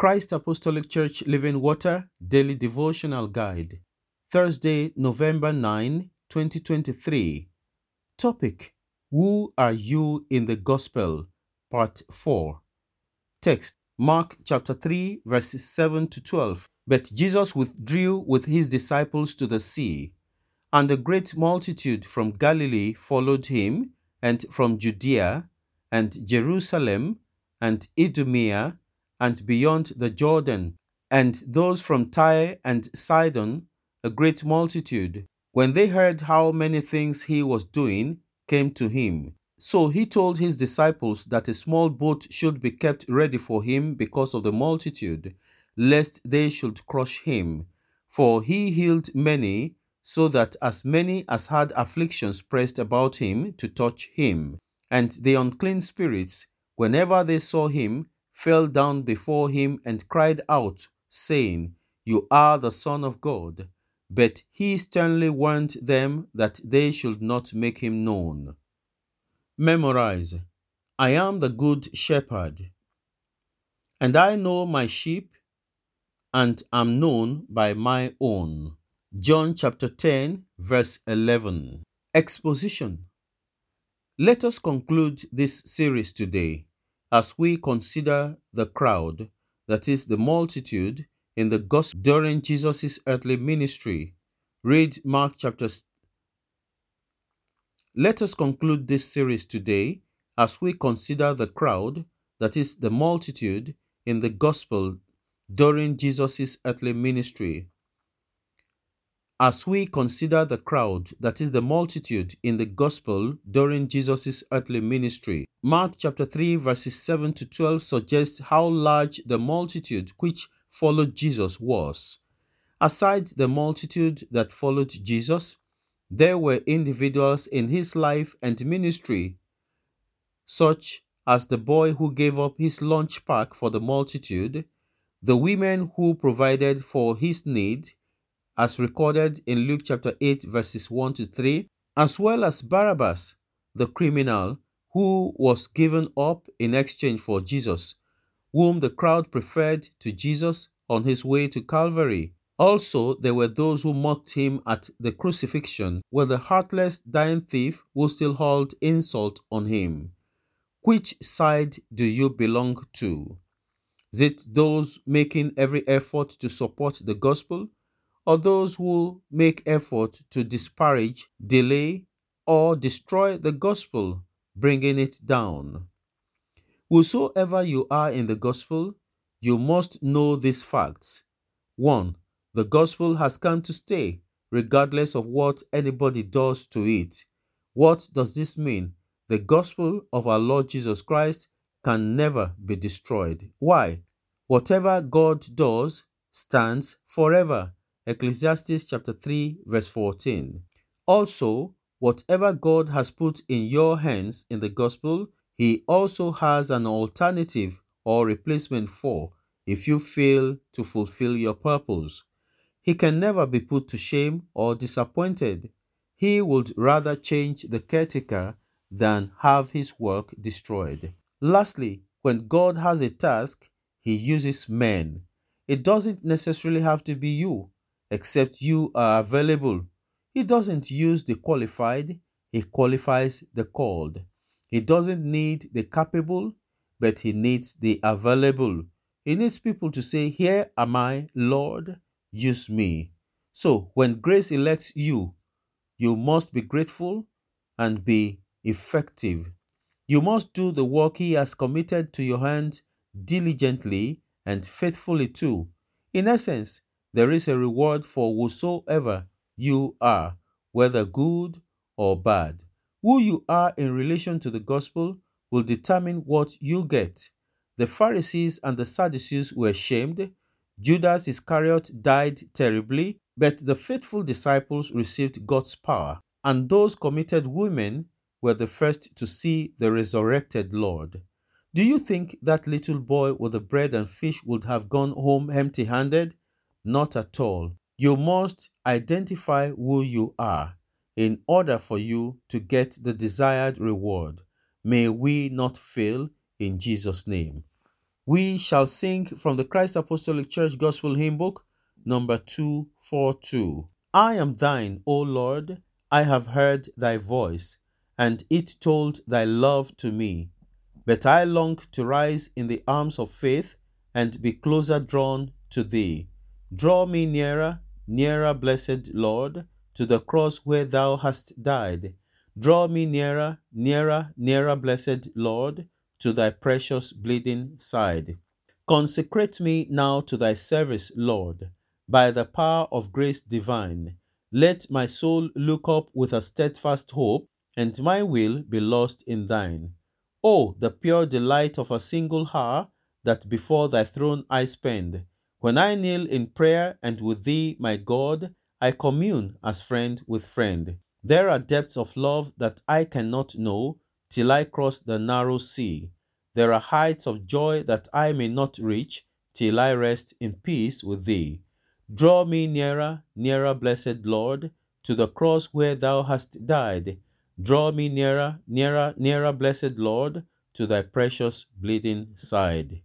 Christ Apostolic Church Living Water Daily Devotional Guide, Thursday, November 9, 2023. Topic: Who are you in the gospel? Part 4. Text: Mark chapter 3, verses 7 to 12. But Jesus withdrew with his disciples to the sea, and a great multitude from Galilee followed him, and from Judea, and Jerusalem, and Idumea, and beyond the Jordan, and those from Tyre and Sidon, a great multitude, when they heard how many things he was doing, came to him. So he told his disciples that a small boat should be kept ready for him because of the multitude, lest they should crush him. For he healed many, so that as many as had afflictions pressed about him to touch him. And the unclean spirits, whenever they saw him, fell down before him and cried out, saying, "You are the Son of God." But he sternly warned them that they should not make him known. Memorize: I am the Good Shepherd, and I know my sheep, and am known by my own. John chapter 10, verse 11. Exposition. Let us conclude this series today as we consider the crowd, that is, the multitude, in the gospel during Jesus' earthly ministry. Read Mark chapter. Let us conclude this series today as we consider the crowd, that is, the multitude, in the gospel during Jesus' earthly ministry. As we consider the crowd, that is, the multitude, in the gospel during Jesus' earthly ministry. Mark chapter 3, verses 7 to 12 suggests how large the multitude which followed Jesus was. Aside the multitude that followed Jesus, there were individuals in his life and ministry, such as the boy who gave up his lunch pack for the multitude, the women who provided for his need, as recorded in Luke chapter 8, verses 1 to 3, as well as Barabbas, the criminal, who was given up in exchange for Jesus, whom the crowd preferred to Jesus on his way to Calvary. Also, there were those who mocked him at the crucifixion, were the heartless dying thief who still hurled insult on him. Which side do you belong to? Is it those making every effort to support the gospel, or those who make effort to disparage, delay, or destroy the gospel, bringing it down? Whosoever you are in the gospel, you must know these facts. 1. The gospel has come to stay, regardless of what anybody does to it. What does this mean? The gospel of our Lord Jesus Christ can never be destroyed. Why? Whatever God does stands forever. Ecclesiastes chapter 3, verse 14. Also, whatever God has put in your hands in the gospel, he also has an alternative or replacement for if you fail to fulfill your purpose. He can never be put to shame or disappointed. He would rather change the caretaker than have his work destroyed. Lastly, when God has a task, he uses men. It doesn't necessarily have to be you, except you are available. He doesn't use the qualified, he qualifies the called. He doesn't need the capable, but he needs the available. He needs people to say, "Here am I, Lord, use me." So when grace elects you, you must be grateful and be effective. You must do the work he has committed to your hands diligently and faithfully too. In essence, there is a reward for whosoever you are, whether good or bad. Who you are in relation to the gospel will determine what you get. The Pharisees and the Sadducees were shamed. Judas Iscariot died terribly, but the faithful disciples received God's power, and those committed women were the first to see the resurrected Lord. Do you think that little boy with the bread and fish would have gone home empty-handed? Not at all. You must identify who you are in order for you to get the desired reward. May we not fail in Jesus' name. We shall sing from the Christ Apostolic Church Gospel Hymn Book, number 242. I am thine, O Lord, I have heard thy voice, and it told thy love to me. But I long to rise in the arms of faith and be closer drawn to thee. Draw me nearer, nearer, blessed Lord, to the cross where thou hast died. Draw me nearer, nearer, nearer, blessed Lord, to thy precious bleeding side. Consecrate me now to thy service, Lord, by the power of grace divine. Let my soul look up with a steadfast hope, and my will be lost in thine. Oh, the pure delight of a single hour that before thy throne I spend. When I kneel in prayer and with thee, my God, I commune as friend with friend. There are depths of love that I cannot know till I cross the narrow sea. There are heights of joy that I may not reach till I rest in peace with thee. Draw me nearer, nearer, blessed Lord, to the cross where thou hast died. Draw me nearer, nearer, nearer, blessed Lord, to thy precious bleeding side.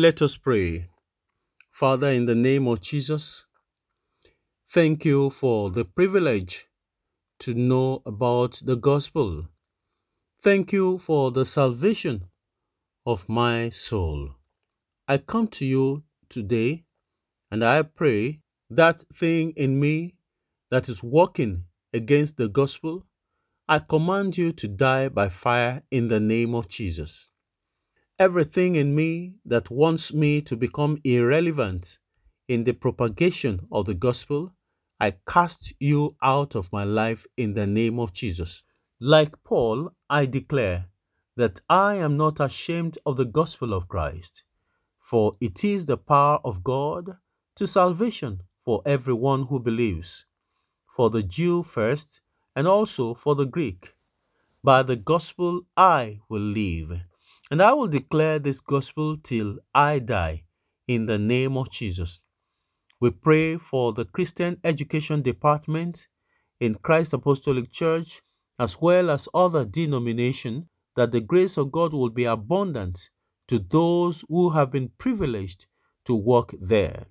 Let us pray. Father, in the name of Jesus, thank you for the privilege to know about the gospel. Thank you for the salvation of my soul. I come to you today and I pray that thing in me that is working against the gospel, I command you to die by fire in the name of Jesus. Everything in me that wants me to become irrelevant in the propagation of the gospel, I cast you out of my life in the name of Jesus. Like Paul, I declare that I am not ashamed of the gospel of Christ, for it is the power of God to salvation for everyone who believes, for the Jew first and also for the Greek. By the gospel I will live, and I will declare this gospel till I die in the name of Jesus. We pray for the Christian Education Department in Christ Apostolic Church, as well as other denominations, that the grace of God will be abundant to those who have been privileged to work there.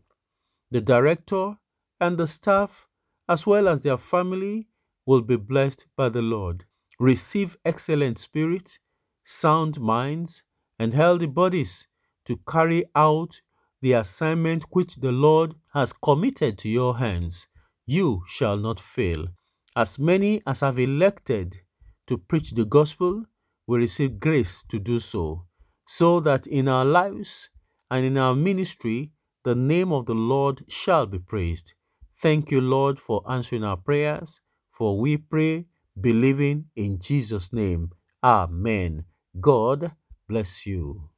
The director and the staff, as well as their family, will be blessed by the Lord. Receive excellent spirit, sound minds, and healthy bodies to carry out the assignment which the Lord has committed to your hands. You shall not fail. As many as have elected to preach the gospel will receive grace to do so, so that in our lives and in our ministry, the name of the Lord shall be praised. Thank you, Lord, for answering our prayers, for we pray believing in Jesus' name. Amen. God bless you.